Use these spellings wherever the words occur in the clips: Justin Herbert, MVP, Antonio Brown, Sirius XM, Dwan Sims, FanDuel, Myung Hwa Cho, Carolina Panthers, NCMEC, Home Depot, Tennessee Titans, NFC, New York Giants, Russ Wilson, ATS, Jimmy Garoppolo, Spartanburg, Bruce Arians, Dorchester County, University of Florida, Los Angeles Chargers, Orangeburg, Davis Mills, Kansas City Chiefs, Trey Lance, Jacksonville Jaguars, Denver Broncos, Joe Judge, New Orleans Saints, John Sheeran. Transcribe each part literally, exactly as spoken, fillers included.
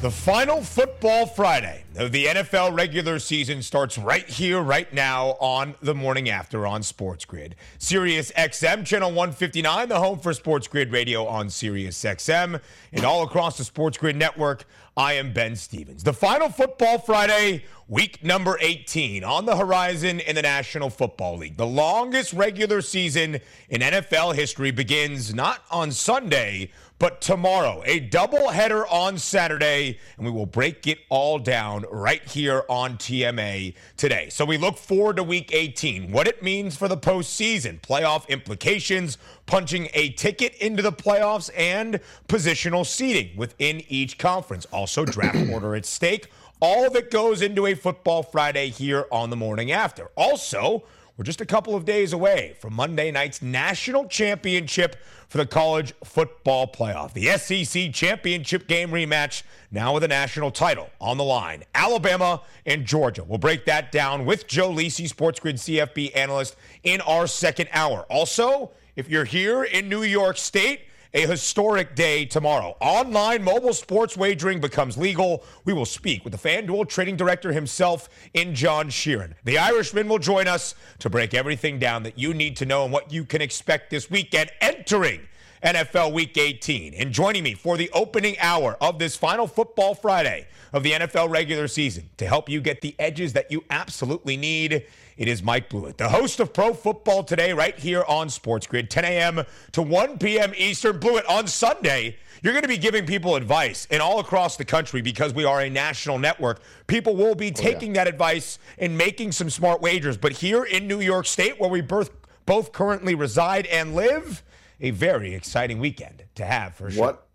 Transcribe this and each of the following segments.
The final football Friday of the N F L regular season starts right here, right now on the morning after on Sports Grid. Sirius X M, channel one fifty-nine, the home for Sports Grid Radio on Sirius X M. And all across the Sports Grid network, I am Ben Stevens. The final football Friday, week number eighteen, on the horizon in the National Football League. The longest regular season in N F L history begins not on Sunday, but tomorrow, a doubleheader on Saturday, and we will break it all down right here on T M A today. So we look forward to Week eighteen, what it means for the postseason, playoff implications, punching a ticket into the playoffs, and positional seeding within each conference. Also, draft order at stake. All that goes into a Football Friday here on the morning after. Also, we're just a couple of days away from Monday night's national championship for the college football playoff. The S E C championship game rematch, now with a national title on the line. Alabama and Georgia. We'll break that down with Joe Lisi, Sports Grid C F B analyst, in our second hour. Also, if you're here in New York State, a historic day tomorrow. Online mobile sports wagering becomes legal. We will speak with the FanDuel trading director himself in John Sheeran. The Irishman will join us to break everything down that you need to know and what you can expect this weekend entering N F L Week eighteen. And joining me for the opening hour of this final Football Friday of the N F L regular season to help you get the edges that you absolutely need, it is Mike Blewett, the host of Pro Football Today right here on Sports Grid, ten a.m. to one p.m. Eastern. Blewett, on Sunday, you're going to be giving people advice, and all across the country, because we are a national network, people will be taking oh, yeah. that advice and making some smart wagers. But here in New York State, where we both, both currently reside and live, a very exciting weekend to have, for sure. What,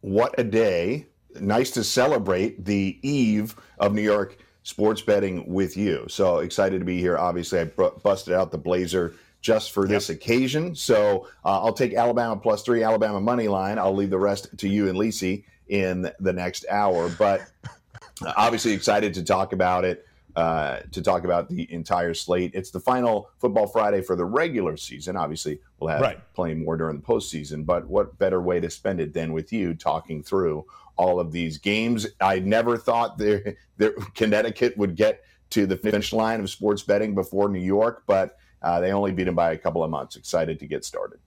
what a day. Nice to celebrate the eve of New York sports betting with you. So excited to be here. Obviously, I b- busted out the blazer just for yep. this occasion. So uh, I'll take Alabama plus three, Alabama money line. I'll leave the rest to you and Lisi in the next hour. But obviously excited to talk about it, uh, to talk about the entire slate. It's the final Football Friday for the regular season. Obviously, we'll have right. plenty more during the postseason. But what better way to spend it than with you talking through all of these games. I never thought there, there, Connecticut would get to the finish line of sports betting before New York, but uh, they only beat them by a couple of months. Excited to get started.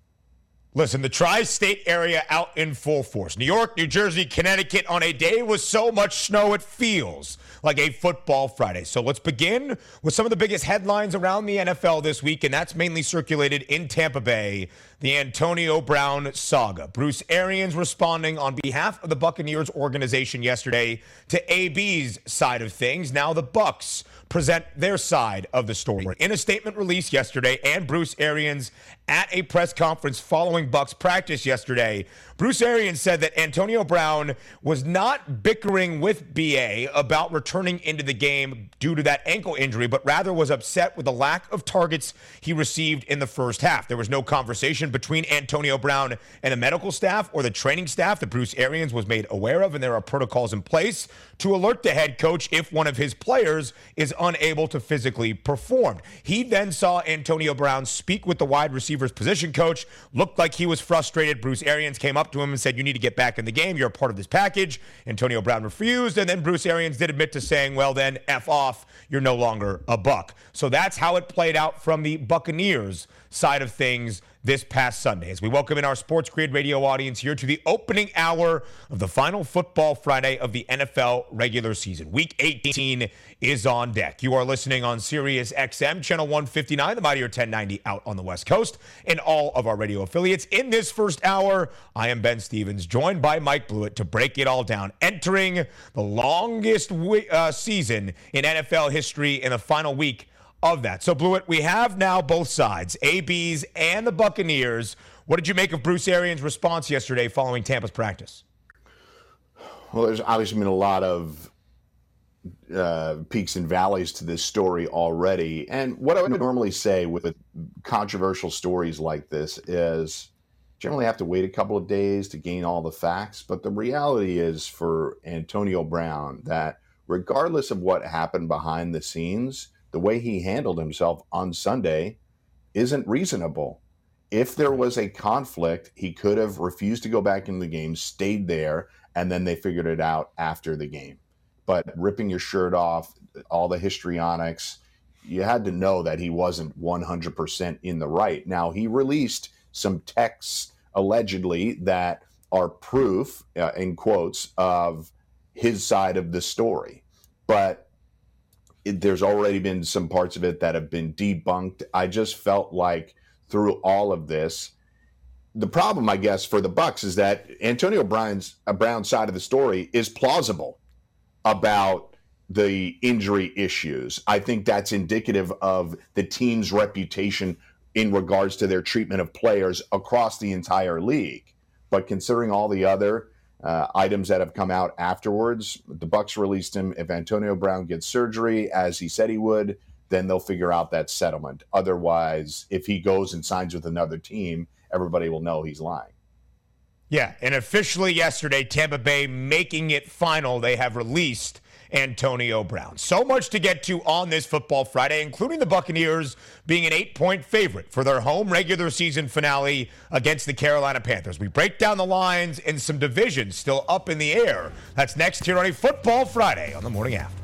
Listen, the tri-state area out in full force. New York, New Jersey, Connecticut, on a day with so much snow it feels like a Football Friday. So let's begin with some of the biggest headlines around the N F L this week, and that's mainly circulated in Tampa Bay, the Antonio Brown saga. Bruce Arians responding on behalf of the Buccaneers organization yesterday to A B's side of things. Now the Bucs present their side of the story. In a statement released yesterday, and Bruce Arians at a press conference following Bucs practice yesterday, Bruce Arians said that Antonio Brown was not bickering with B A about returning into the game due to that ankle injury, but rather was upset with the lack of targets he received in the first half. There was no conversation between Antonio Brown and the medical staff or the training staff that Bruce Arians was made aware of, and there are protocols in place to alert the head coach if one of his players is unable to physically perform. He then saw Antonio Brown speak with the wide receiver's position coach, looked like he was frustrated. Bruce Arians came up to him and said, "You need to get back in the game. You're a part of this package." Antonio Brown refused, and then Bruce Arians did admit to saying, "Well, then F off. You're no longer a Buck." So that's how it played out from the Buccaneers side of things this past Sunday. As we welcome in our Sports Grid Radio audience here to the opening hour of the final Football Friday of the N F L regular season. Week eighteen is on deck. You are listening on Sirius X M, channel one fifty-nine, the Mightier ten ninety out on the West Coast, and all of our radio affiliates. In this first hour, I am Ben Stevens, joined by Mike Blewett to break it all down, entering the longest we- uh, season in N F L history in the final week of that. So, Blewett, we have now both sides, A B's and the Buccaneers. What did you make of Bruce Arians' response yesterday following Tampa's practice? Well, there's obviously been a lot of uh, peaks and valleys to this story already. And what I would normally say with controversial stories like this is generally have to wait a couple of days to gain all the facts. But the reality is for Antonio Brown that regardless of what happened behind the scenes, the way he handled himself on Sunday isn't reasonable. If there was a conflict, he could have refused to go back into the game, stayed there, and then they figured it out after the game. But ripping your shirt off, all the histrionics, you had to know that he wasn't one hundred percent in the right. Now, he released some texts allegedly that are proof, uh, in quotes, of his side of the story. But it, there's already been some parts of it that have been debunked. I just felt like through all of this, the problem, I guess, for the Bucs is that Antonio Brown's uh, Brown's side of the story is plausible about the injury issues. I think that's indicative of the team's reputation in regards to their treatment of players across the entire league. But considering all the other uh, items that have come out afterwards, the Bucs released him. If Antonio Brown gets surgery, as he said he would, then they'll figure out that settlement. Otherwise, if he goes and signs with another team, everybody will know he's lying. Yeah, and officially yesterday, Tampa Bay making it final. They have released Antonio Brown. So much to get to on this Football Friday, including the Buccaneers being an eight-point favorite for their home regular season finale against the Carolina Panthers. We break down the lines and some divisions still up in the air. That's next here on a Football Friday on the Morning After.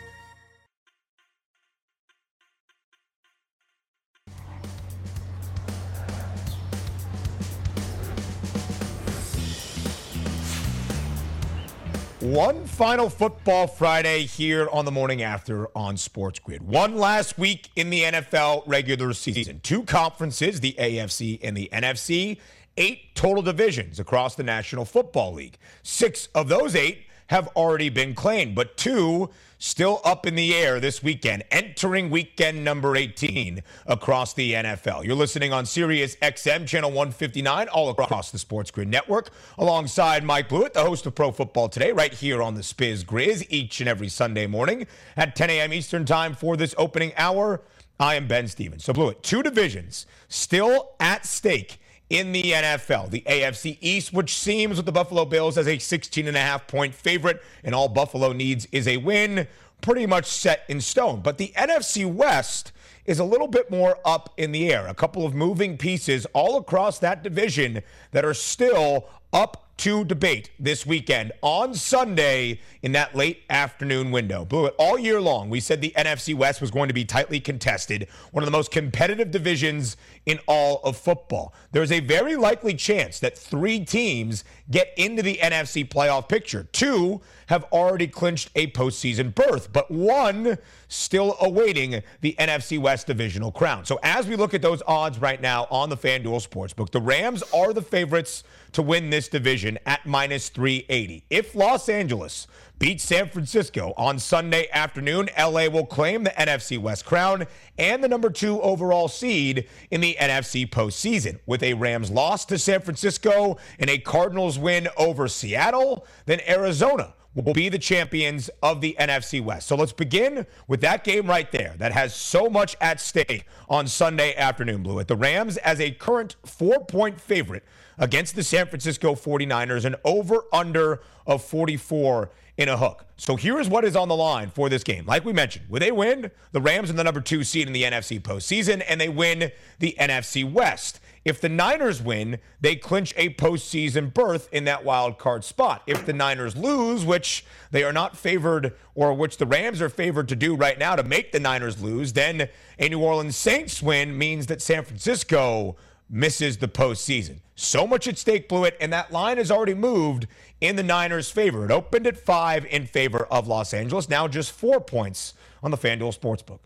One final Football Friday here on the Morning After on Sports Grid. One last week in the N F L regular season. Two conferences, the A F C and the N F C. Eight total divisions across the National Football League. Six of those eight have already been claimed, but two still up in the air this weekend, entering weekend number eighteen across the N F L. You're listening on Sirius X M, channel one fifty-nine, all across the Sports Grid Network, alongside Mike Blewett, the host of Pro Football Today, right here on the Spiz Grizz each and every Sunday morning at ten a.m. Eastern time for this opening hour. I am Ben Stevens. So, Blewett, two divisions still at stake in the N F L, the A F C East, which seems with the Buffalo Bills as a sixteen and a half point favorite, and all Buffalo needs is a win, pretty much set in stone. But the N F C West is a little bit more up in the air. A couple of moving pieces all across that division that are still up to debate this weekend on Sunday in that late afternoon window. Blewett, all year long, we said the N F C West was going to be tightly contested, one of the most competitive divisions in all of football. There's a very likely chance that three teams get into the N F C playoff picture. Two have already clinched a postseason berth, but one still awaiting the N F C West divisional crown. So as we look at those odds right now on the FanDuel Sportsbook, the Rams are the favorites to win this division at minus three eighty. If Los Angeles beats San Francisco on Sunday afternoon, L A will claim the N F C West crown and the number two overall seed in the N F C postseason. With a Rams loss to San Francisco and a Cardinals win over Seattle, then Arizona will be the champions of the N F C West. So let's begin with that game right there that has so much at stake on Sunday afternoon, Blewett. The Rams as a current four-point favorite against the San Francisco forty-niners, an over-under of forty-four in a hook. So here's what is on the line for this game. Like we mentioned, with a win, the Rams are the number two seed in the N F C postseason, and they win the N F C West. If the Niners win, they clinch a postseason berth in that wild card spot. If the Niners lose, which they are not favored, or which the Rams are favored to do right now to make the Niners lose, then a New Orleans Saints win means that San Francisco misses the postseason. So much at stake, Blewett, and that line has already moved in the Niners' favor. It opened at five in favor of Los Angeles, now just four points on the FanDuel Sportsbook.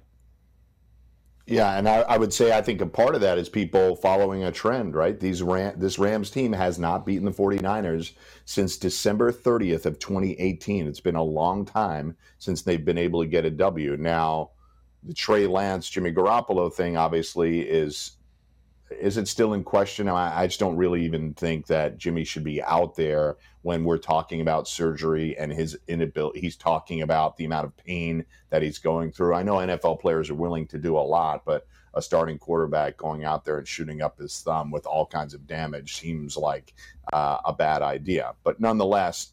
Yeah, and I, I would say I think a part of that is people following a trend, right? These Ram, this Rams team has not beaten the forty-niners since December thirtieth of twenty eighteen. It's been a long time since they've been able to get a W. Now, the Trey Lance, Jimmy Garoppolo thing obviously is is it still in question? I, I just don't really even think that Jimmy should be out there when we're talking about surgery and his inability. He's talking about the amount of pain that he's going through. I know N F L players are willing to do a lot, but a starting quarterback going out there and shooting up his thumb with all kinds of damage seems like uh, a bad idea. But nonetheless,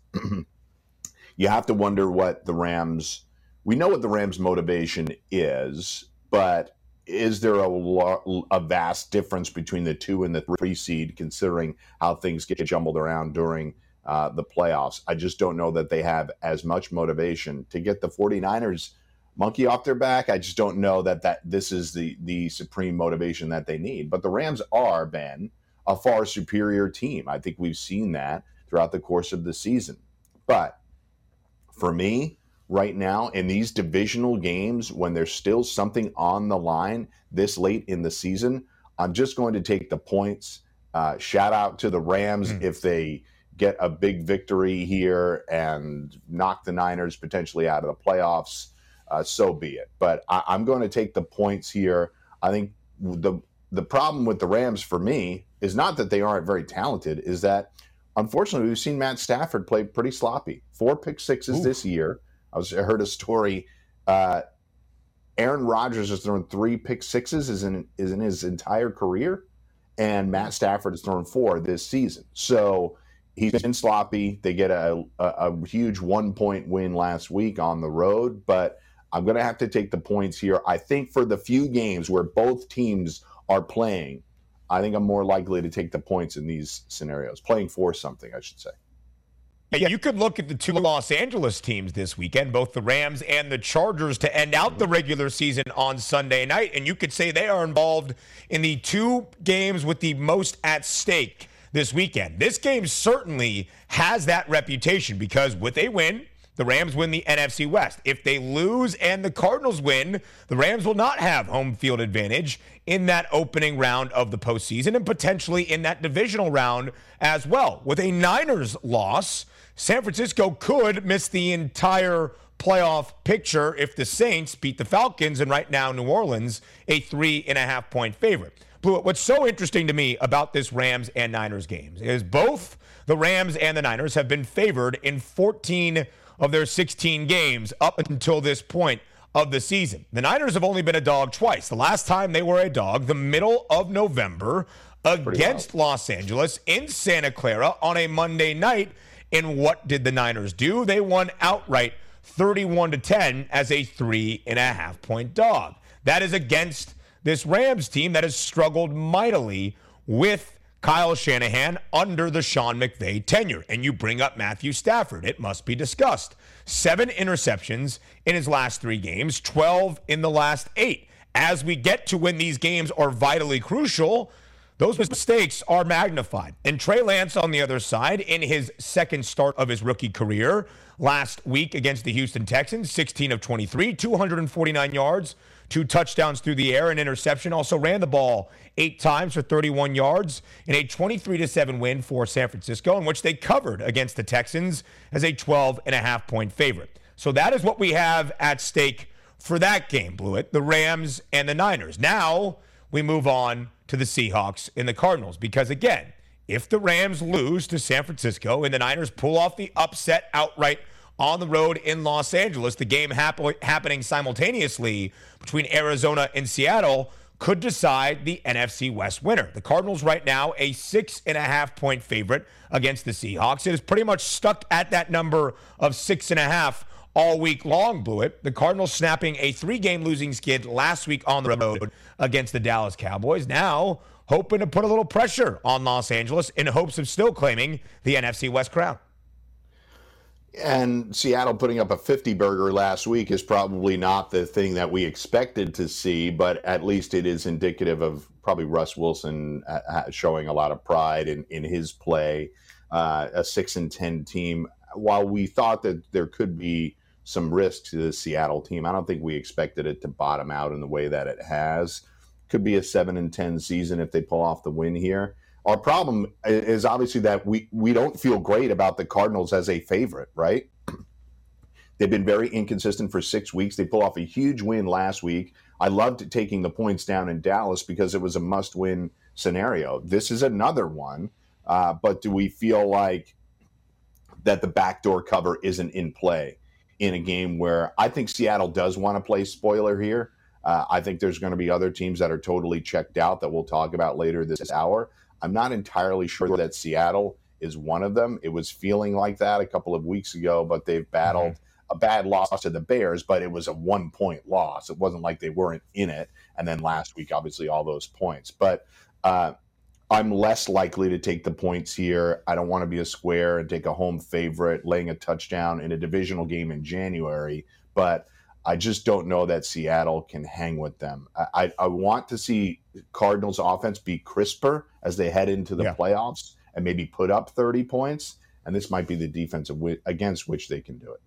you have to wonder what the Rams, we know what the Rams' motivation is, but is there a, a vast difference between the two and the three seed, considering how things get jumbled around during uh, the playoffs? I just don't know that they have as much motivation to get the 49ers monkey off their back. I just don't know that, that this is the, the supreme motivation that they need. But the Rams are, Ben, a far superior team. I think we've seen that throughout the course of the season. But for me, right now, in these divisional games, when there's still something on the line this late in the season, I'm just going to take the points. Uh, shout out to the Rams mm. if they get a big victory here and knock the Niners potentially out of the playoffs, uh, so be it. But I- I'm going to take the points here. I think the the problem with the Rams for me is not that they aren't very talented, is that unfortunately we've seen Matt Stafford play pretty sloppy. Four pick sixes Ooh. this year. I, was, I heard a story. Uh, Aaron Rodgers has thrown three pick sixes is in, is in his entire career, and Matt Stafford has thrown four this season. So he's been sloppy. They get a, a, a huge one-point win last week on the road, but I'm going to have to take the points here. I think for the few games where both teams are playing, I think I'm more likely to take the points in these scenarios, playing for something, I should say. Yeah, you could look at the two Los Angeles teams this weekend, both the Rams and the Chargers, to end out the regular season on Sunday night, and you could say they are involved in the two games with the most at stake this weekend. This game certainly has that reputation because with a win, the Rams win the N F C West. If they lose and the Cardinals win, the Rams will not have home field advantage in that opening round of the postseason and potentially in that divisional round as well. With a Niners loss, San Francisco could miss the entire playoff picture if the Saints beat the Falcons, and right now New Orleans, a three-and-a-half-point favorite. Blewett, what's so interesting to me about this Rams and Niners games is both the Rams and the Niners have been favored in fourteen of their sixteen games up until this point of the season. The Niners have only been a dog twice. The last time they were a dog, the middle of November, against Los Angeles in Santa Clara on a Monday night. And what did the Niners do? They won outright thirty-one to ten as a three-and-a-half-point dog. That is against this Rams team that has struggled mightily with Kyle Shanahan under the Sean McVay tenure. And you bring up Matthew Stafford. It must be discussed. Seven interceptions in his last three games, twelve in the last eight. As we get to when these games are vitally crucial, those mistakes are magnified. And Trey Lance on the other side, in his second start of his rookie career last week against the Houston Texans, sixteen of twenty-three, two hundred forty-nine yards, two touchdowns through the air, an interception. Also ran the ball eight times for thirty-one yards in a twenty-three to seven win for San Francisco, in which they covered against the Texans as a twelve-and-a-half-point favorite. So that is what we have at stake for that game, Blewett, the Rams and the Niners. Now we move on to the Seahawks and the Cardinals, because again, if the Rams lose to San Francisco and the Niners pull off the upset outright on the road in Los Angeles, the game hap- happening simultaneously between Arizona and Seattle could decide the N F C West winner. The Cardinals right now a six and a half point favorite against the Seahawks. It is pretty much stuck at that number of six and a half all week long, Blewett. The Cardinals snapping a three-game losing skid last week on the road against the Dallas Cowboys. Now hoping to put a little pressure on Los Angeles in hopes of still claiming the N F C West crown. And Seattle putting up a fifty-burger last week is probably not the thing that we expected to see, but at least it is indicative of probably Russ Wilson showing a lot of pride in, in his play. Uh, a six and ten team. While we thought that there could be some risk to the Seattle team, I don't think we expected it to bottom out in the way that it has. Could be a seven and ten season if they pull off the win here. Our problem is obviously that we, we don't feel great about the Cardinals as a favorite, right? They've been very inconsistent for six weeks. They pull off a huge win last week. I loved taking the points down in Dallas because it was a must-win scenario. This is another one, uh, but do we feel like that the backdoor cover isn't in play in a game where I think Seattle does want to play spoiler here? Uh, I think there's going to be other teams that are totally checked out that we'll talk about later this hour. I'm not entirely sure that Seattle is one of them. It was feeling like that a couple of weeks ago, but they've battled mm-hmm. a bad loss to the Bears, but it was a one-point loss. It wasn't like they weren't in it. And then last week, obviously, all those points. But uh, I'm less likely to take the points here. I don't want to be a square and take a home favorite, laying a touchdown in a divisional game in January, but I just don't know that Seattle can hang with them. I, I want to see Cardinals offense be crisper as they head into the yeah. playoffs and maybe put up thirty points, and this might be the defense against which they can do it.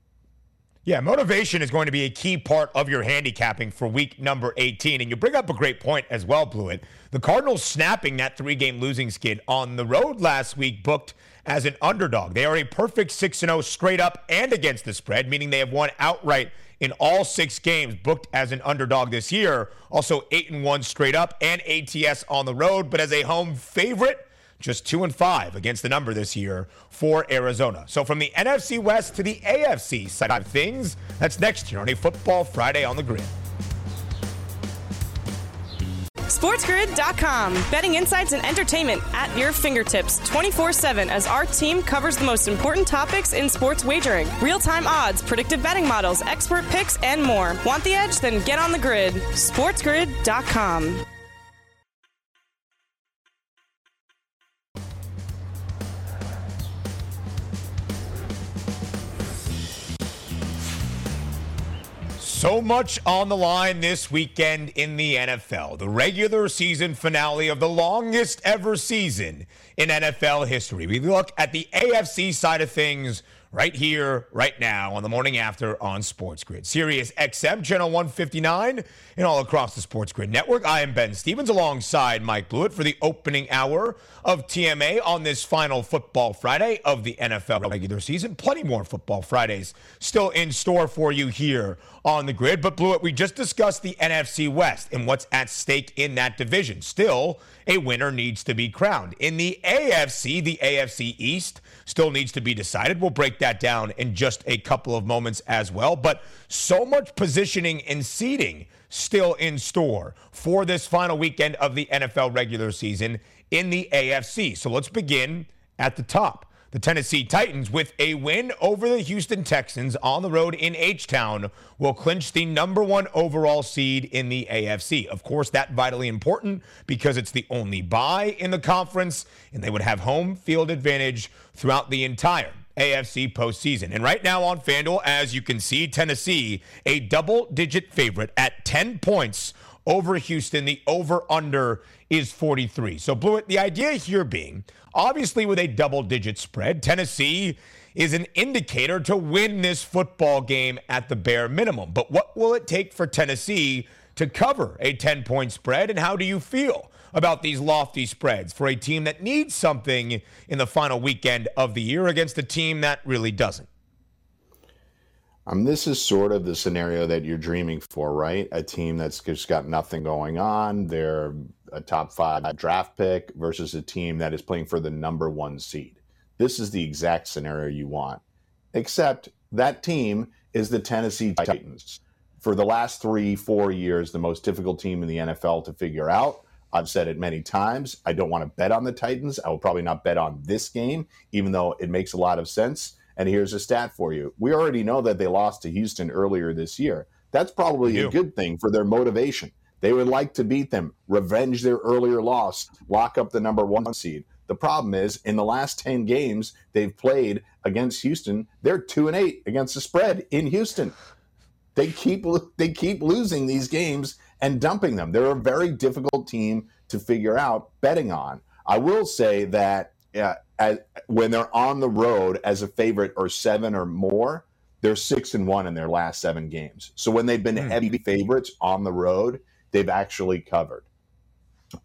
Yeah, motivation is going to be a key part of your handicapping for week number eighteen. And you bring up a great point as well, Blewett. The Cardinals snapping that three-game losing skid on the road last week booked as an underdog. They are a perfect six and oh straight up and against the spread, meaning they have won outright in all six games booked as an underdog this year. Also eight and one straight up and A T S on the road, but as a home favorite, just two and five against the number this year for Arizona. So from the N F C West to the A F C side of things, that's next year on a Football Friday on the Grid. SportsGrid dot com. Betting insights and entertainment at your fingertips twenty-four seven as our team covers the most important topics in sports wagering. Real-time odds, predictive betting models, expert picks, and more. Want the edge? Then get on the grid. SportsGrid dot com. So much on the line this weekend in the N F L. The regular season finale of the longest ever season in N F L history. We look at the A F C side of things right here, right now, on the morning after on Sports Grid. Sirius X M, channel one fifty-nine, and all across the Sports Grid network. I am Ben Stevens alongside Mike Blewett for the opening hour of T M A on this final Football Friday of the N F L regular season. Plenty more Football Fridays still in store for you here on the Grid. But Blewett, we just discussed the N F C West and what's at stake in that division. Still, a winner needs to be crowned. In the A F C, the A F C East still needs to be decided. We'll break that down in just a couple of moments as well. But so much positioning and seeding still in store for this final weekend of the N F L regular season in the A F C. So let's begin at the top. The Tennessee Titans, with a win over the Houston Texans on the road in H-Town, will clinch the number one overall seed in the A F C. Of course, that's vitally important because it's the only bye in the conference, and they would have home field advantage throughout the entire A F C postseason. And right now on FanDuel, as you can see, Tennessee, a double-digit favorite at ten points over Houston. The over-under is forty-three. So, Blewett, the idea here being, obviously with a double-digit spread, Tennessee is an indicator to win this football game at the bare minimum. But what will it take for Tennessee to cover a ten-point spread, and how do you feel about these lofty spreads for a team that needs something in the final weekend of the year against a team that really doesn't? Um, this is sort of the scenario that you're dreaming for, right? A team that's just got nothing going on. They're a top five draft pick versus a team that is playing for the number one seed. This is the exact scenario you want, except that team is the Tennessee Titans. For the last three, four years, the most difficult team in the N F L to figure out. I've said it many times. I don't want to bet on the Titans. I will probably not bet on this game, even though it makes a lot of sense. And here's a stat for you. We already know that they lost to Houston earlier this year. That's probably a good thing for their motivation. They would like to beat them, revenge their earlier loss, lock up the number one seed. The problem is, in the last ten games they've played against Houston, they're two and eight against the spread in Houston. They keep they keep losing these games and dumping them. They're a very difficult team to figure out betting on. I will say that uh, as, when they're on the road as a favorite or seven or more, they're six and one in their last seven games. So when they've been mm. heavy favorites on the road, they've actually covered.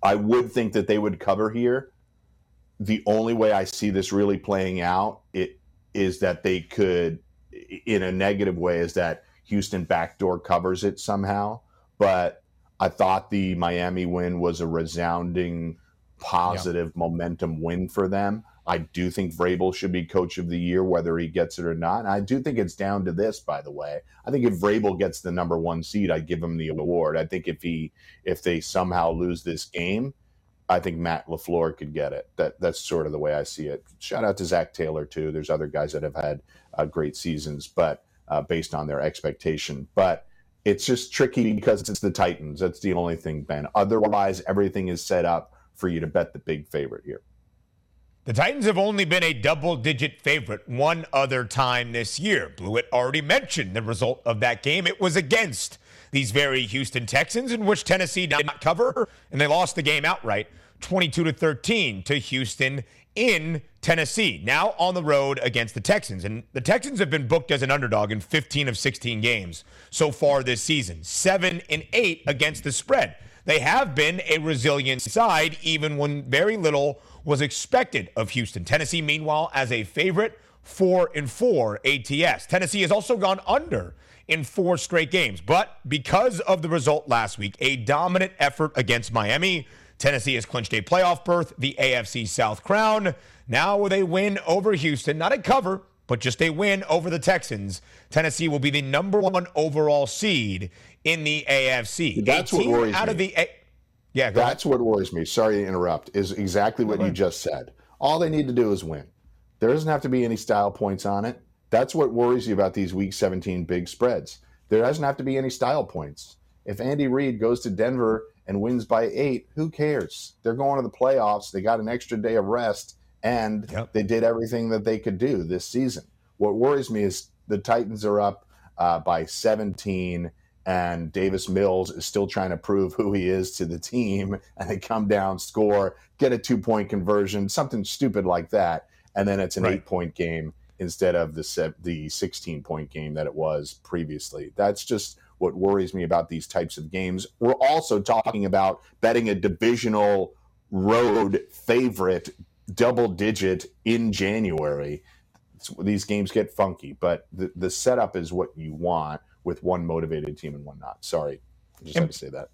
I would think that they would cover here. The only way I see this really playing out it is that they could in a negative way is that Houston backdoor covers it somehow. But I thought the Miami win was a resounding positive yeah. momentum win for them. I do think Vrabel should be coach of the year, whether he gets it or not. And I do think it's down to this, by the way. I think if Vrabel gets the number one seed, I give him the award. I think if he, if they somehow lose this game, I think Matt LaFleur could get it. That That's sort of the way I see it. Shout out to Zach Taylor, too. There's other guys that have had uh, great seasons, but uh, based on their expectation. But it's just tricky because it's the Titans. That's the only thing, Ben. Otherwise, everything is set up for you to bet the big favorite here. The Titans have only been a double-digit favorite one other time this year. Blewett already mentioned the result of that game. It was against these very Houston Texans, in which Tennessee did not cover, and they lost the game outright, twenty-two to thirteen to Houston in Tennessee. Now on the road against the Texans. And the Texans have been booked as an underdog in fifteen of sixteen games so far this season, seven and eight against the spread. They have been a resilient side, even when very little was expected of Houston. Tennessee, meanwhile, as a favorite, four and four A T S. Tennessee has also gone under in four straight games. But because of the result last week, a dominant effort against Miami, Tennessee has clinched a playoff berth, the A F C South crown. Now with a win over Houston, not a cover, but just a win over the Texans, Tennessee will be the number one overall seed in the A F C. That's what worries out me. Of the A- yeah, go That's ahead. What worries me. Sorry to interrupt. Is exactly what you just said. All they need to do is win. There doesn't have to be any style points on it. That's what worries you about these Week seventeen big spreads. There doesn't have to be any style points. If Andy Reid goes to Denver and wins by eight, who cares? They're going to the playoffs. They got an extra day of rest, and yep. they did everything that they could do this season. What worries me is the Titans are up uh, by seventeen, and Davis Mills is still trying to prove who he is to the team, and they come down, score, get a two-point conversion, something stupid like that, and then it's an right. eight-point game instead of the sixteen-point game that it was previously. That's just what worries me about these types of games. We're also talking about betting a divisional road favorite double-digit in January. It's, these games get funky, but the, the setup is what you want with one motivated team and one not. Sorry, I just and, had to say that.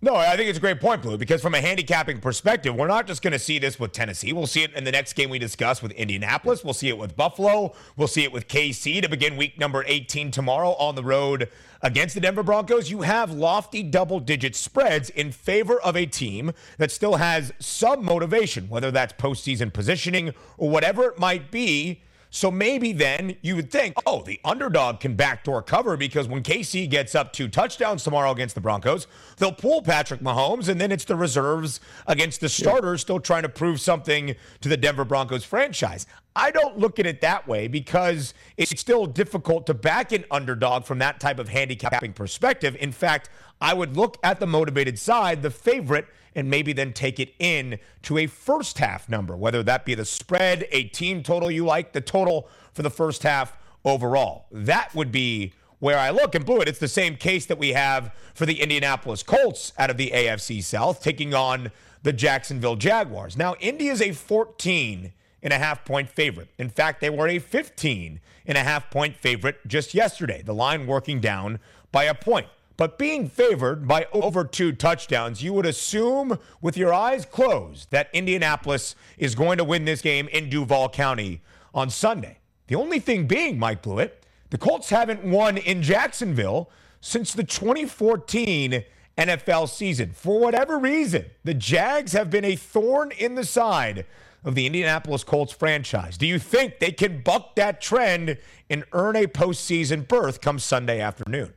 No, I think it's a great point, Blue, because from a handicapping perspective, we're not just going to see this with Tennessee. We'll see it in the next game we discuss with Indianapolis. We'll see it with Buffalo. We'll see it with K C to begin week number eighteen tomorrow on the road against the Denver Broncos. You have lofty double-digit spreads in favor of a team that still has some motivation, whether that's postseason positioning or whatever it might be. So maybe then you would think, oh, the underdog can backdoor cover because when K C gets up two touchdowns tomorrow against the Broncos, they'll pull Patrick Mahomes, and then it's the reserves against the starters still trying to prove something to the Denver Broncos franchise. I don't look at it that way because it's still difficult to back an underdog from that type of handicapping perspective. In fact, I would look at the motivated side, the favorite, and maybe then take it in to a first half number, whether that be the spread, a team total you like, the total for the first half overall. That would be where I look. And Blewett, it's the same case that we have for the Indianapolis Colts out of the A F C South taking on the Jacksonville Jaguars. Now, Indy is a fourteen and a half point favorite. In fact, they were a fifteen and a half point favorite just yesterday, the line working down by a point. But being favored by over two touchdowns, you would assume with your eyes closed that Indianapolis is going to win this game in Duval County on Sunday. The only thing being, Mike Blewett, the Colts haven't won in Jacksonville since the twenty fourteen N F L season. For whatever reason, the Jags have been a thorn in the side of the Indianapolis Colts franchise. Do you think they can buck that trend and earn a postseason berth come Sunday afternoon?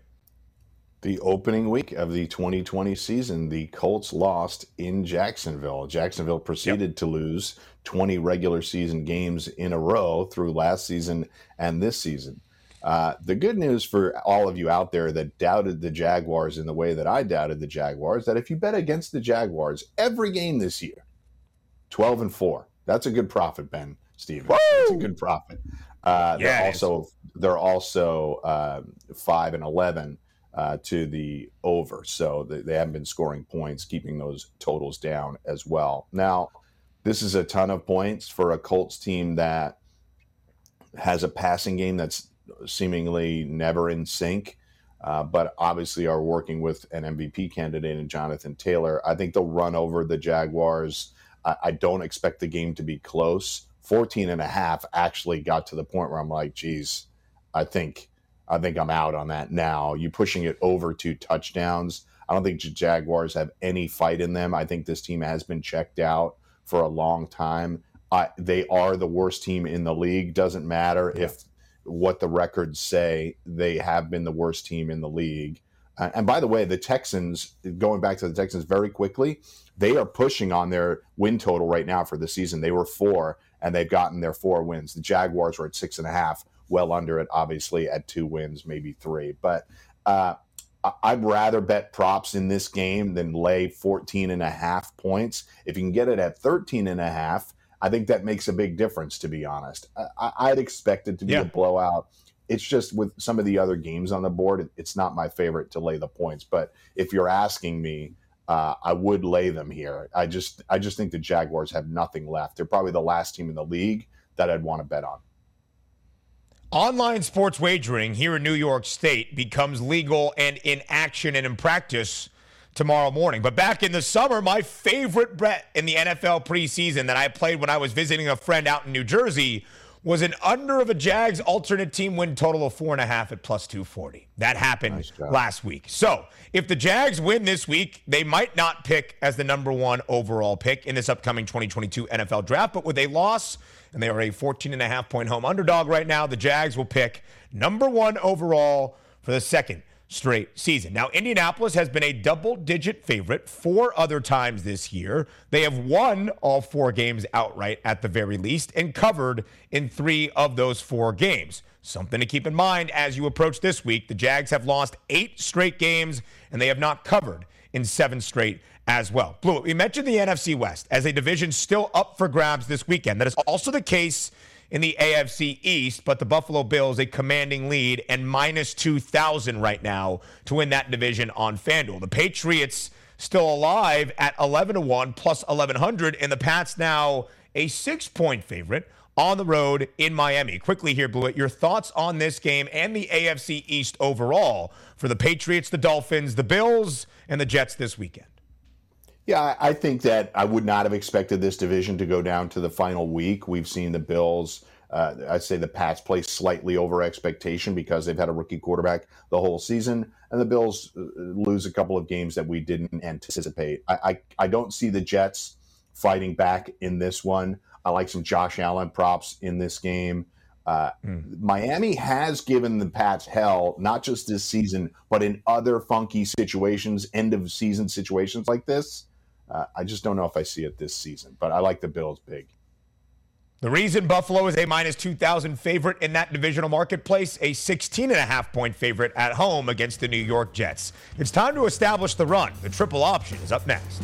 The opening week of the twenty twenty season, the Colts lost in Jacksonville. Jacksonville proceeded yep. to lose twenty regular season games in a row through last season and this season. Uh, the good news for all of you out there that doubted the Jaguars in the way that I doubted the Jaguars, that if you bet against the Jaguars every game this year, twelve and four, that's a good profit, Ben Stevens. Woo! That's a good profit. Uh, yes. They're also, they're also uh, five and eleven. Uh, to the over. So they, they haven't been scoring points, keeping those totals down as well. Now, this is a ton of points for a Colts team that has a passing game that's seemingly never in sync, uh, but obviously are working with an M V P candidate in Jonathan Taylor. I think they'll run over the Jaguars. I, I don't expect the game to be close. fourteen and a half actually got to the point where I'm like, geez, I think I think I'm out on that now. You're pushing it over two touchdowns. I don't think the Jaguars have any fight in them. I think this team has been checked out for a long time. I, they are the worst team in the league. Doesn't matter yeah. if what the records say, they have been the worst team in the league. Uh, and by the way, the Texans, going back to the Texans very quickly, they are pushing on their win total right now for the season. They were four, and they've gotten their four wins. The Jaguars were at six and a half, well under it, obviously, at two wins, maybe three. But uh, I'd rather bet props in this game than lay fourteen and a half points. If you can get it at thirteen and a half, I think that makes a big difference, to be honest. I, I'd expect it to be yeah. a blowout. It's just with some of the other games on the board, it's not my favorite to lay the points. But if you're asking me, uh, I would lay them here. I just, I just think the Jaguars have nothing left. They're probably the last team in the league that I'd want to bet on. Online sports wagering here in New York State becomes legal and in action and in practice tomorrow morning. But back in the summer, my favorite bet in the N F L preseason that I played when I was visiting a friend out in New Jersey was an under of a Jags alternate team win total of four and a half at plus two forty. That happened nice last week. So if the Jags win this week, they might not pick as the number one overall pick in this upcoming twenty twenty-two N F L draft. But with a loss, and they are a fourteen and a half point home underdog right now, the Jags will pick number one overall for the second straight season. Now, Indianapolis has been a double-digit favorite four other times this year. They have won all four games outright at the very least and covered in three of those four games. Something to keep in mind as you approach this week. The Jags have lost eight straight games, and they have not covered in seven straight as well. Blewett, we mentioned the N F C West as a division still up for grabs this weekend. That is also the case in the A F C East, but the Buffalo Bills, a commanding lead and minus two thousand right now to win that division on FanDuel. The Patriots still alive at eleven to one, plus eleven hundred, and the Pats now a six-point favorite on the road in Miami. Quickly here, Blewett, your thoughts on this game and the A F C East overall for the Patriots, the Dolphins, the Bills, and the Jets this weekend. Yeah, I think that I would not have expected this division to go down to the final week. We've seen the Bills, uh, I'd say the Pats play slightly over expectation because they've had a rookie quarterback the whole season, and the Bills lose a couple of games that we didn't anticipate. I, I, I don't see the Jets fighting back in this one. I like some Josh Allen props in this game. Uh, mm. Miami has given the Pats hell, not just this season, but in other funky situations, end-of-season situations like this. Uh, I just don't know if I see it this season, but I like the Bills big. The reason Buffalo is a minus two thousand favorite in that divisional marketplace, a sixteen and a half point favorite at home against the New York Jets. It's time to establish the run. The triple option is up next.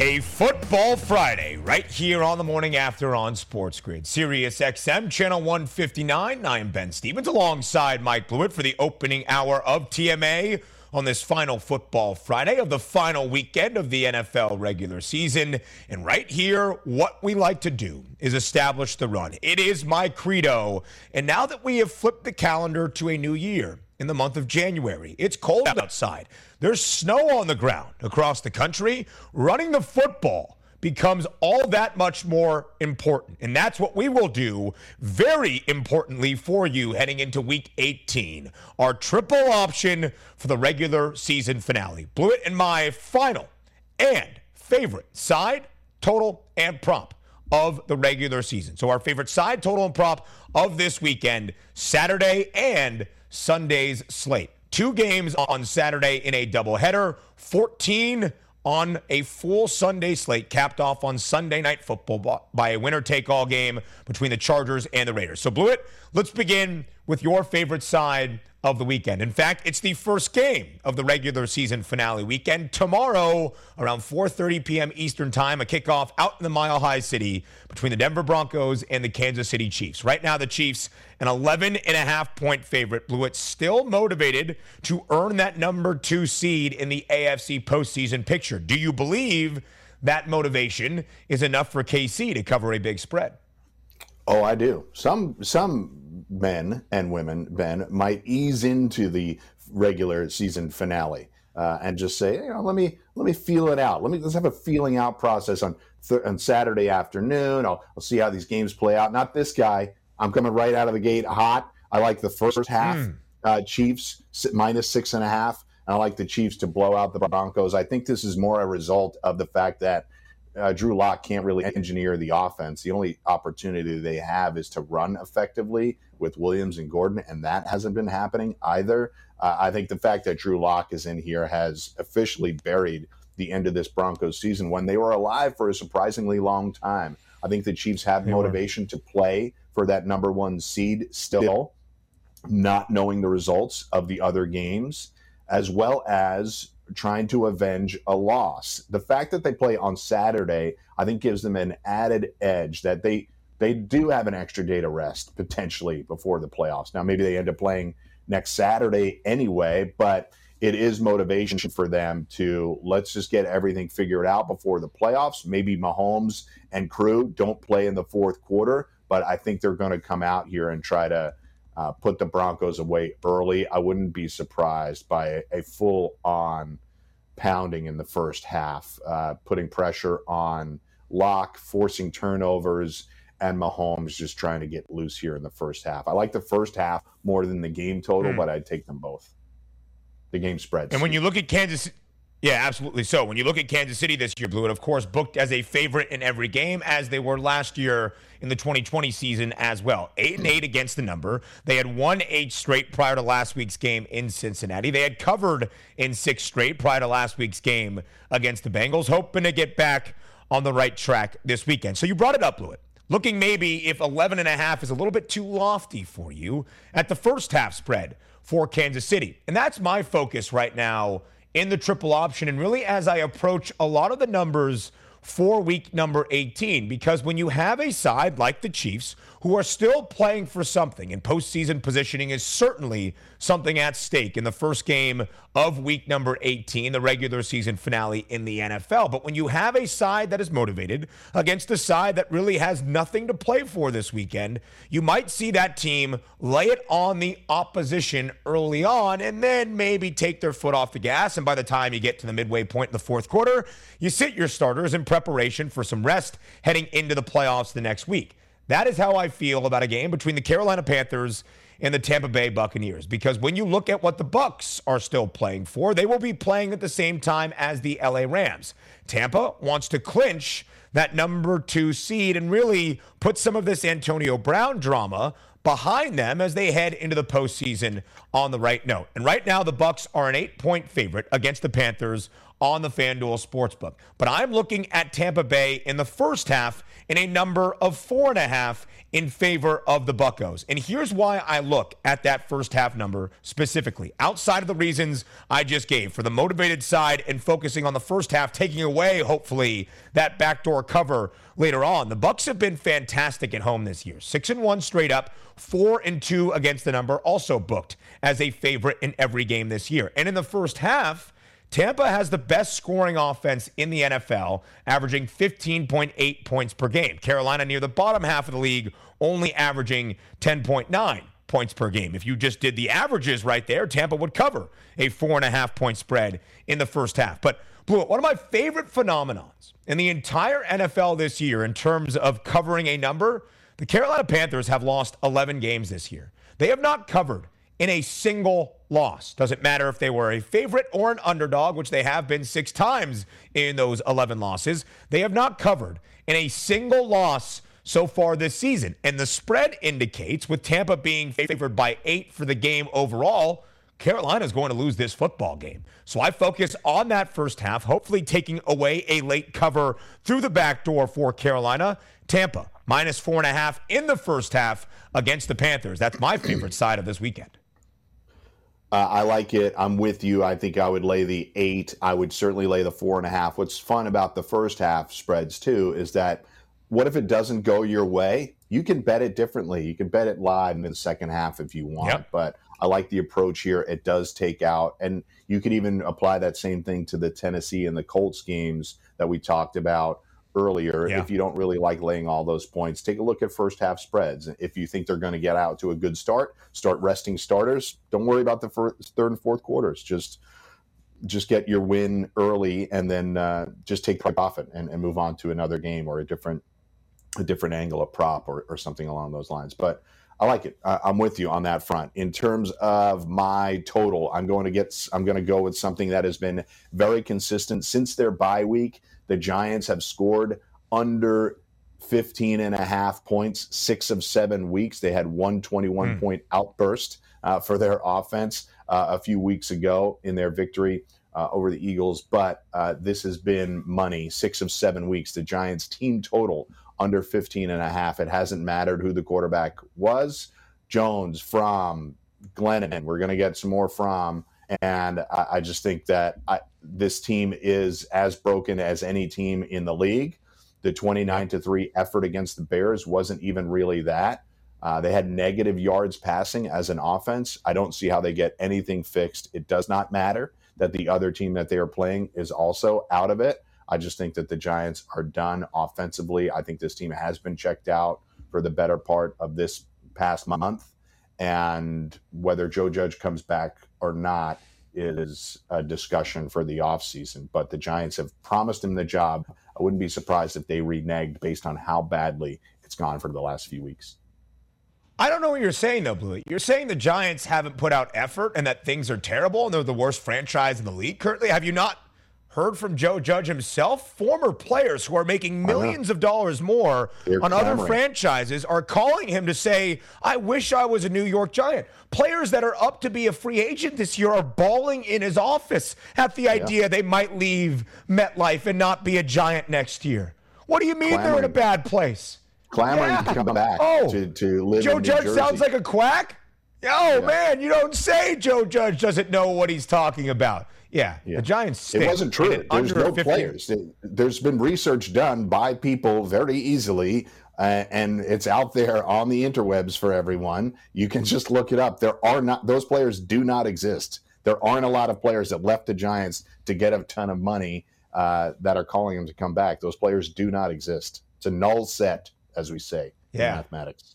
A football Friday right here on the morning after on Sports Grid. Sirius X M, channel one fifty-nine. I am Ben Stevens alongside Mike Blewett for the opening hour of T M A on this final football Friday of the final weekend of the N F L regular season. And right here, what we like to do is establish the run. It is my credo. And now that we have flipped the calendar to a new year, in the month of January, it's cold outside. There's snow on the ground across the country. Running the football becomes all that much more important. And that's what we will do very importantly for you heading into week eighteen, our triple option for the regular season finale. Blewett and my final and favorite side, total, and prop of the regular season. So our favorite side, total, and prop of this weekend, Saturday and Sunday's slate. Two games on Saturday in a doubleheader, fourteen on a full Sunday slate, capped off on Sunday Night Football by a winner-take-all game between the Chargers and the Raiders. So, Blewett, let's begin with your favorite side of the weekend. In fact, it's the first game of the regular season finale weekend tomorrow around four thirty p.m. Eastern time, a kickoff out in the Mile High City between the Denver Broncos and the Kansas City Chiefs. Right now, the Chiefs, an eleven and a half point favorite. Blewett still motivated to earn that number two seed in the A F C postseason picture. Do you believe that motivation is enough for K C to cover a big spread? Oh, I do. Some some men and women, Ben, might ease into the regular season finale uh, and just say, you know, let me let me feel it out. Let me let's have a feeling out process on th- on Saturday afternoon. I'll I'll see how these games play out. Not this guy. I'm coming right out of the gate hot. I like the first half. Mm. Uh, Chiefs minus six and a half. And I like the Chiefs to blow out the Broncos. I think this is more a result of the fact that Uh, Drew Lock can't really engineer the offense. The only opportunity they have is to run effectively with Williams and Gordon, and that hasn't been happening either. Uh, I think the fact that Drew Lock is in here has officially buried the end of this Broncos season when they were alive for a surprisingly long time. I think the Chiefs have they motivation were. to play for that number one seed still, not knowing the results of the other games, as well as trying to avenge a loss. The fact that they play on Saturday, I think, gives them an added edge that they they do have an extra day to rest potentially before the playoffs. Now, maybe they end up playing next Saturday anyway, but it is motivation for them to let's just get everything figured out before the playoffs. Maybe Mahomes and crew don't play in the fourth quarter, but I think they're going to come out here and try to Uh, put the Broncos away early. I wouldn't be surprised by a, a full-on pounding in the first half, uh, putting pressure on Locke, forcing turnovers, and Mahomes just trying to get loose here in the first half. I like the first half more than the game total, mm. but I'd take them both. The game spreads. And when you look at Kansas – yeah, absolutely. So when you look at Kansas City this year, Blewett, of course, booked as a favorite in every game as they were last year in the twenty twenty season as well. Eight and eight against the number. They had won eight straight prior to last week's game in Cincinnati. They had covered in six straight prior to last week's game against the Bengals, hoping to get back on the right track this weekend. So you brought it up, Blewett. Looking maybe if eleven and a half is a little bit too lofty for you at the first half spread for Kansas City. And that's my focus right now in the triple option. And really as I approach a lot of the numbers for week number eighteen, because when you have a side like the Chiefs who are still playing for something, and postseason positioning is certainly something at stake in the first game of week number eighteen, the regular season finale in the N F L. But when you have a side that is motivated against a side that really has nothing to play for this weekend, you might see that team lay it on the opposition early on and then maybe take their foot off the gas. And by the time you get to the midway point in the fourth quarter, you sit your starters and preparation for some rest heading into the playoffs the next week. That is how I feel about a game between the Carolina Panthers and the Tampa Bay Buccaneers, because when you look at what the Bucs are still playing for, they will be playing at the same time as the L A Rams. Tampa wants to clinch that number two seed and really put some of this Antonio Brown drama behind them as they head into the postseason on the right note. And right now, the Bucs are an eight-point favorite against the Panthers on the FanDuel Sportsbook. But I'm looking at Tampa Bay in the first half in a number of four and a half in favor of the Buccos. And here's why I look at that first half number specifically. Outside of the reasons I just gave for the motivated side and focusing on the first half, taking away, hopefully, that backdoor cover later on. The Bucs have been fantastic at home this year. Six and one straight up, four and two against the number, also booked as a favorite in every game this year. And in the first half, Tampa has the best scoring offense in the N F L, averaging fifteen point eight points per game. Carolina near the bottom half of the league, only averaging ten point nine points per game. If you just did the averages right there, Tampa would cover a four and a half point spread in the first half. But Blewett, one of my favorite phenomenons in the entire N F L this year in terms of covering a number, the Carolina Panthers have lost eleven games this year. They have not covered in a single loss. Doesn't matter if they were a favorite or an underdog, which they have been six times in those eleven losses. They have not covered in a single loss so far this season. And the spread indicates, with Tampa being favored by eight for the game overall, Carolina's going to lose this football game. So I focus on that first half, hopefully taking away a late cover through the back door for Carolina. Tampa, minus four and a half in the first half against the Panthers. That's my favorite side of this weekend. Uh, I like it. I'm with you. I think I would lay the eight. I would certainly lay the four and a half. What's fun about the first half spreads, too, is that what if it doesn't go your way? You can bet it differently. You can bet it live in the second half if you want. Yep. But I like the approach here. It does take out. And you can even apply that same thing to the Tennessee and the Colts games that we talked about earlier. Yeah. If you don't really like laying all those points, take a look at first half spreads. If you think they're going to get out to a good start, start resting starters. Don't worry about the first, third and fourth quarters. Just just get your win early and then uh, just take profit and, and move on to another game or a different a different angle, a prop or, or something along those lines. But I like it. I, I'm with you on that front. In terms of my total, I'm going to get I'm going to go with something that has been very consistent since their bye week. The Giants have scored under fifteen and a half points, six of seven weeks. They had one twenty-one point mm. outburst uh, for their offense uh, a few weeks ago in their victory uh, over the Eagles. But uh, this has been money, six of seven weeks. The Giants team total under fifteen and a half. It hasn't mattered who the quarterback was. Jones, Fromm, Glennon. We're going to get some more Fromm. And I, I just think that I, this team is as broken as any team in the league. The twenty-nine to three effort against the Bears wasn't even really that. Uh, they had negative yards passing as an offense. I don't see how they get anything fixed. It does not matter that the other team that they are playing is also out of it. I just think that the Giants are done offensively. I think this team has been checked out for the better part of this past month. And whether Joe Judge comes back or not is a discussion for the offseason. But the Giants have promised him the job. I wouldn't be surprised if they reneged based on how badly it's gone for the last few weeks. I don't know what you're saying, though, Blewett. You're saying the Giants haven't put out effort and that things are terrible and they're the worst franchise in the league currently. Have you not heard from Joe Judge himself? Former players who are making millions of dollars more They're on clamoring. Other franchises are calling him to say, I wish I was a New York Giant. Players that are up to be a free agent this year are bawling in his office at the idea yeah. they might leave MetLife and not be a Giant next year. What do you mean clamoring. They're in a bad place? Clamoring yeah. to come back oh, to, to live Joe in Joe Judge New Jersey. Sounds like a quack? Oh, yeah. man, you don't say Joe Judge doesn't know what he's talking about. Yeah, yeah, the Giants stink. It wasn't true. There's no players. There's been research done by people very easily, uh, and it's out there on the interwebs for everyone. You can just look it up. There are not those players do not exist. There aren't a lot of players that left the Giants to get a ton of money uh, that are calling them to come back. Those players do not exist. It's a null set, as we say yeah. in mathematics.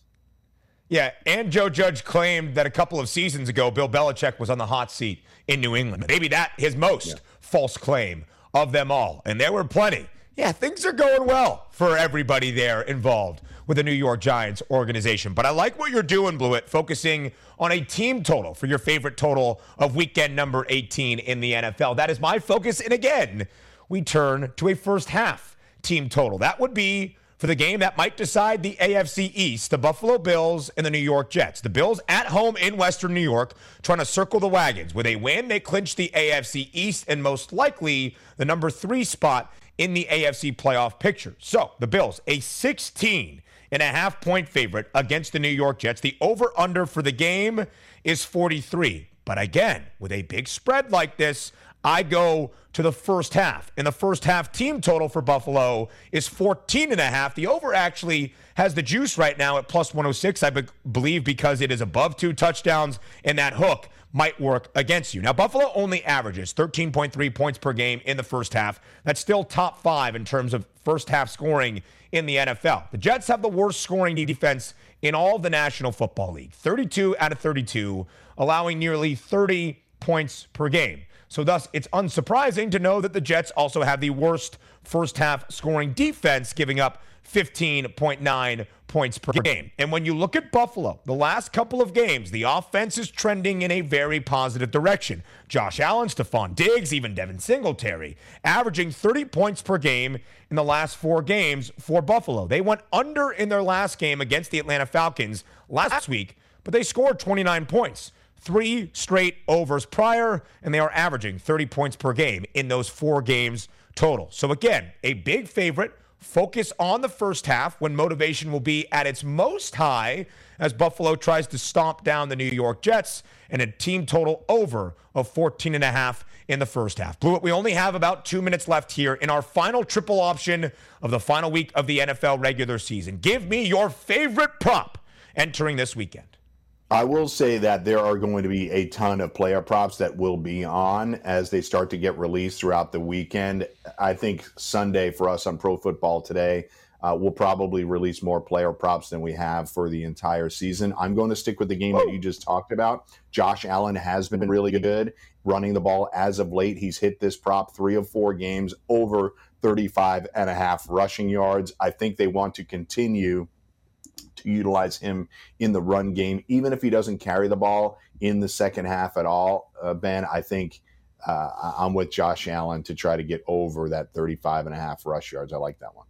Yeah, and Joe Judge claimed that a couple of seasons ago, Bill Belichick was on the hot seat in New England. Maybe that his most yeah. false claim of them all. And there were plenty. Yeah, things are going well for everybody there involved with the New York Giants organization. But I like what you're doing, Blewett, focusing on a team total for your favorite total of weekend number eighteen in the N F L. That is my focus. And again, we turn to a first half team total. That would be for the game that might decide the A F C East, the Buffalo Bills and the New York Jets. The Bills at home in Western New York trying to circle the wagons. With a win, they clinch the A F C East and most likely the number three spot in the A F C playoff picture. So the Bills, a sixteen and a half point favorite against the New York Jets. The over-under for the game is forty-three. But again, with a big spread like this, I go to the first half. And the first half team total for Buffalo is fourteen and a half. The over actually has the juice right now at plus one oh six, I be- believe, because it is above two touchdowns, and that hook might work against you. Now, Buffalo only averages thirteen point three points per game in the first half. That's still top five in terms of first half scoring in the N F L. The Jets have the worst scoring defense in all of the National Football League, thirty-two out of thirty-two, allowing nearly thirty points per game. So thus, it's unsurprising to know that the Jets also have the worst first-half scoring defense, giving up fifteen point nine points per game. And when you look at Buffalo, the last couple of games, the offense is trending in a very positive direction. Josh Allen, Stephon Diggs, even Devin Singletary, averaging thirty points per game in the last four games for Buffalo. They went under in their last game against the Atlanta Falcons last week, but they scored twenty-nine points. Three straight overs prior, and they are averaging thirty points per game in those four games total. So again, a big favorite Focus on the first half when motivation will be at its most high as Buffalo tries to stomp down the New York Jets, and a team total over of fourteen and a half in the first half. Blewett, we only have about two minutes left here in our final triple option of the final week of the N F L regular season. Give me your favorite prop entering this weekend. I will say that there are going to be a ton of player props that will be on as they start to get released throughout the weekend. I think Sunday for us on Pro Football Today, uh, we'll probably release more player props than we have for the entire season. I'm going to stick with the game that you just talked about. Josh Allen has been really good running the ball as of late. He's hit this prop three of four games, over thirty-five and a half rushing yards. I think they want to continue to utilize him in the run game, even if he doesn't carry the ball in the second half at all. Uh, Ben, I think uh, I'm with Josh Allen to try to get over that thirty-five and a half rush yards. I like that one.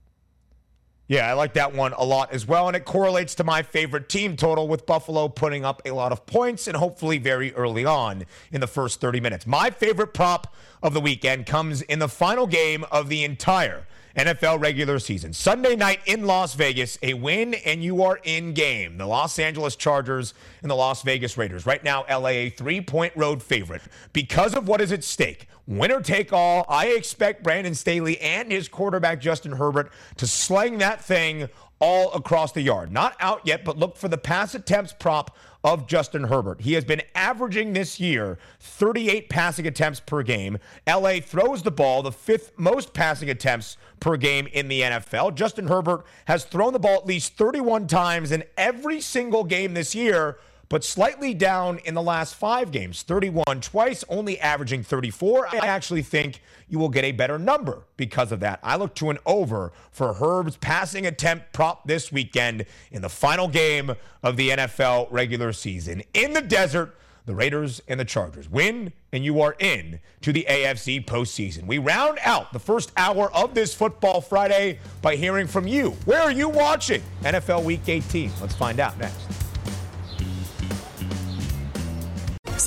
Yeah, I like that one a lot as well, and it correlates to my favorite team total with Buffalo putting up a lot of points and hopefully very early on in the first thirty minutes. My favorite prop of the weekend comes in the final game of the entire N F L regular season. Sunday night in Las Vegas, a win and you are in game. The Los Angeles Chargers and the Las Vegas Raiders. Right now, L A a three-point road favorite. Because of what is at stake, winner take all, I expect Brandon Staley and his quarterback Justin Herbert to sling that thing all across the yard. Not out yet, but look for the pass attempts prop of Justin Herbert. He has been averaging this year thirty-eight passing attempts per game. L A throws the ball the fifth most passing attempts per game in the N F L. Justin Herbert has thrown the ball at least thirty-one times in every single game this year, but slightly down in the last five games, thirty-one twice, only averaging thirty-four. I actually think you will get a better number because of that. I look to an over for Herb's passing attempt prop this weekend in the final game of the N F L regular season. In the desert, the Raiders and the Chargers win, and you are in to the A F C postseason. We round out the first hour of this Football Friday by hearing from you. Where are you watching N F L Week eighteen? Let's find out next.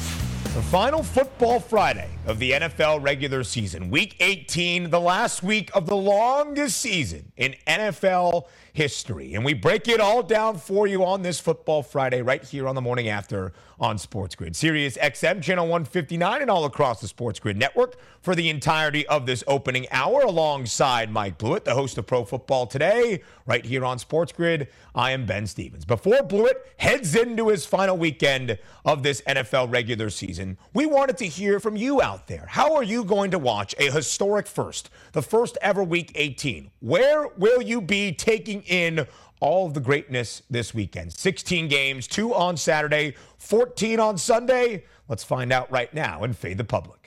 The final Football Friday of the N F L regular season, Week eighteen, the last week of the longest season in N F L history. And we break it all down for you on this Football Friday right here on The Morning After on SportsGrid. Sirius X M, Channel one fifty-nine, and all across the SportsGrid network for the entirety of this opening hour alongside Mike Blewett, the host of Pro Football Today, right here on SportsGrid. I am Ben Stevens. Before Blewett heads into his final weekend of this N F L regular season, we wanted to hear from you out there. How are you going to watch a historic first, the first ever Week eighteen? Where will you be taking in all of the greatness this weekend? sixteen games, two on Saturday, fourteen on Sunday. Let's find out right now and fade the public.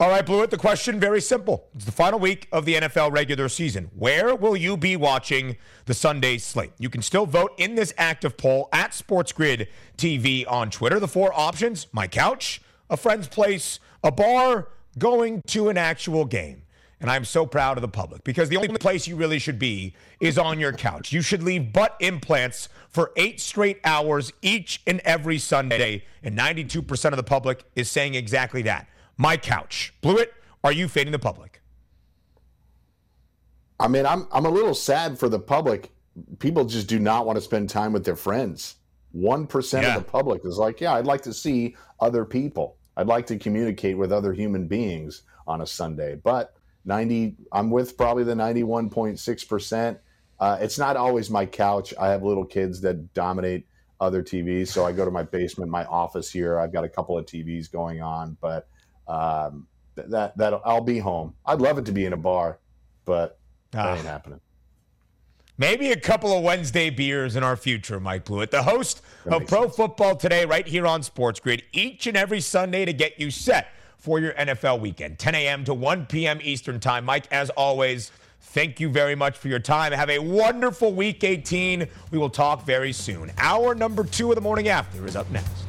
All right, Blewett, the question, very simple. It's the final week of the N F L regular season. Where will you be watching the Sunday slate? You can still vote in this active poll at SportsGrid T V on Twitter. The four options: my couch, a friend's place, a bar, going to an actual game. And I'm so proud of the public because the only place you really should be is on your couch. You should leave butt implants for eight straight hours each and every Sunday. And ninety-two percent of the public is saying exactly that. My couch. Blewett, are you fading the public? I mean, I'm I'm a little sad for the public. People just do not want to spend time with their friends. one percent yeah. of the public is like, yeah, I'd like to see other people. I'd like to communicate with other human beings on a Sunday. But ninety, I'm with probably the ninety-one point six percent. Uh, it's not always my couch. I have little kids that dominate other T Vs, so I go to my basement, my office here. I've got a couple of T Vs going on, but Um, that that I'll be home. I'd love it to be in a bar, but that ah. ain't happening. Maybe a couple of Wednesday beers in our future, Mike Blewett, the host of Pro sense. Football Today, right here on SportsGrid, each and every Sunday to get you set for your N F L weekend, ten a.m. to one p.m. Eastern time. Mike, as always, Thank you very much for your time. Have a wonderful Week eighteen. We will talk very soon. Hour number two of the morning after is up next.